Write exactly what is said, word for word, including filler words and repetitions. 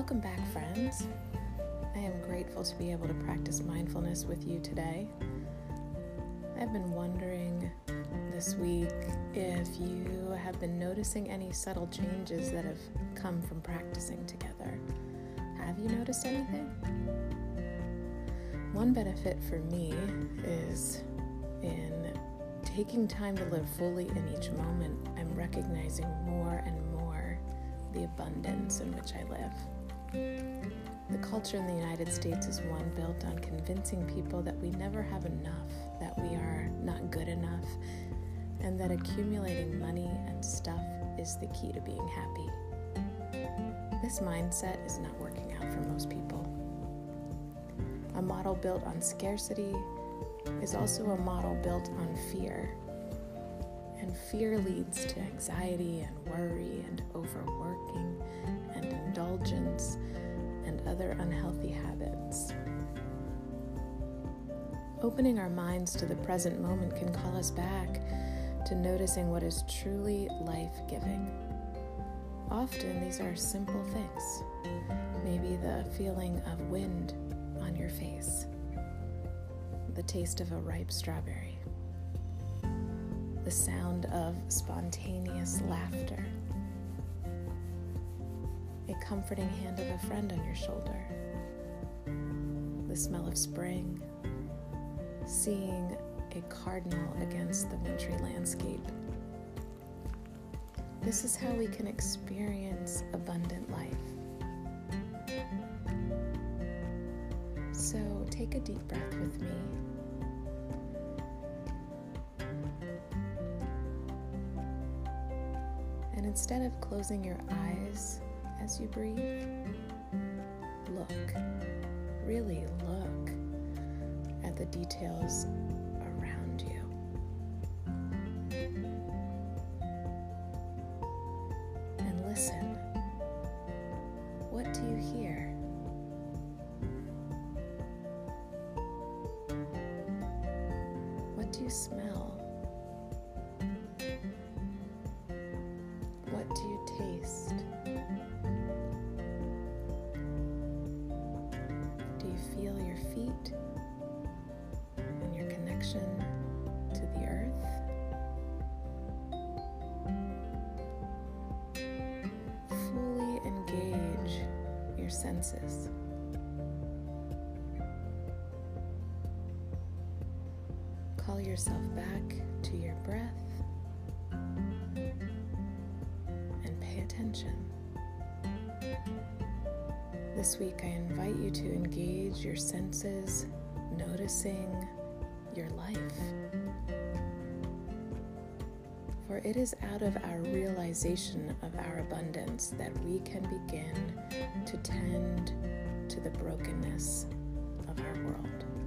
Welcome back, friends. I am grateful to be able to practice mindfulness with you today. I've been wondering this week if you have been noticing any subtle changes that have come from practicing together. Have you noticed anything? One benefit for me is in taking time to live fully in each moment, I'm recognizing more and more the abundance in which I live. The culture in the United States is one built on convincing people that we never have enough, that we are not good enough, and that accumulating money and stuff is the key to being happy. This mindset is not working out for most people. A model built on scarcity is also a model built on fear. And fear leads to anxiety and worry and overworking and indulgence and other unhealthy habits. Opening our minds to the present moment can call us back to noticing what is truly life-giving. Often these are simple things. Maybe the feeling of wind on your face, the taste of a ripe strawberry, the sound of spontaneous laughter, a comforting hand of a friend on your shoulder, the smell of spring, seeing a cardinal against the wintry landscape. This is how we can experience abundant life. So take a deep breath with me. And instead of closing your eyes as you breathe, look, really look at the details around you. And listen. What do you hear? What do you smell? What do you taste? Do you feel your feet and your connection to the earth? Fully engage your senses. Call yourself back to your breath. This week, I invite you to engage your senses, noticing your life. For it is out of our realization of our abundance that we can begin to tend to the brokenness of our world.